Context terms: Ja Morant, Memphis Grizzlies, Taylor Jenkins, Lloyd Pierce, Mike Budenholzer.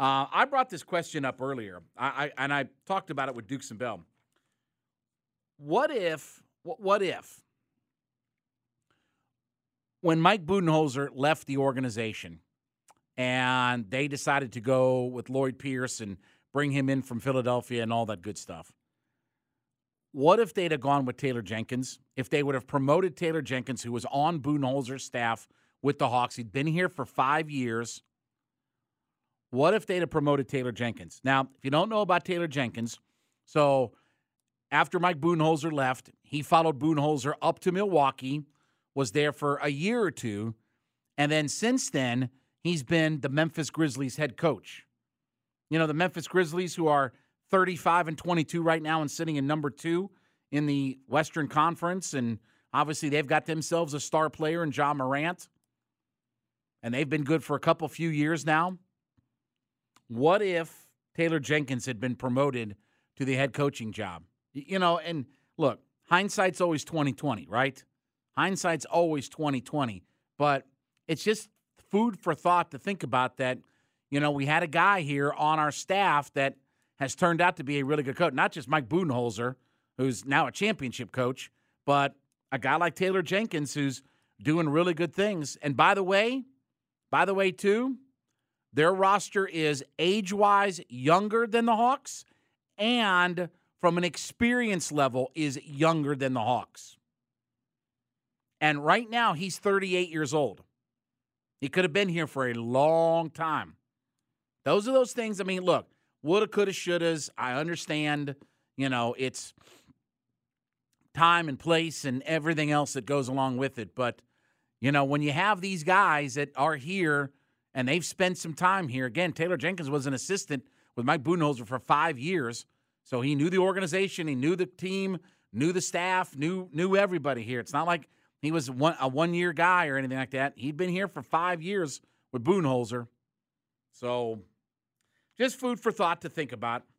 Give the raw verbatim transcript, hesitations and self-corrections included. Uh, I brought this question up earlier, I, I and I talked about it with Dukes and Bell. What if, what, what if, when Mike Budenholzer left the organization and they decided to go with Lloyd Pierce and bring him in from Philadelphia and all that good stuff, what if they'd have gone with Taylor Jenkins, if they would have promoted Taylor Jenkins, who was on Budenholzer's staff with the Hawks? He'd been here for five years. What if they'd have promoted Taylor Jenkins? Now, if you don't know about Taylor Jenkins, so after Mike Budenholzer left, he followed Budenholzer up to Milwaukee, was there for a year or two, and then since then, he's been the Memphis Grizzlies head coach. You know, the Memphis Grizzlies, who are thirty-five and twenty-two right now and sitting in number two in the Western Conference, and obviously they've got themselves a star player in Ja Morant, and they've been good for a couple few years now. What if Taylor Jenkins had been promoted to the head coaching job? You know, and look, hindsight's always twenty twenty, right? Hindsight's always twenty twenty, but it's just food for thought to think about that. You know, we had a guy here on our staff that has turned out to be a really good coach, not just Mike Budenholzer, who's now a championship coach, but a guy like Taylor Jenkins who's doing really good things. And by the way, by the way, too, their roster is age-wise younger than the Hawks, and from an experience level is younger than the Hawks. And right now, he's thirty-eight years old. He could have been here for a long time. Those are those things. I mean, look, woulda, coulda, shouldas. I understand, you know, it's time and place and everything else that goes along with it. But, you know, when you have these guys that are here, and they've spent some time here. Again, Taylor Jenkins was an assistant with Mike Budenholzer for five years, so he knew the organization, he knew the team, knew the staff, knew knew everybody here. It's not like he was one, a one-year guy or anything like that. He'd been here for five years with Budenholzer. So just food for thought to think about.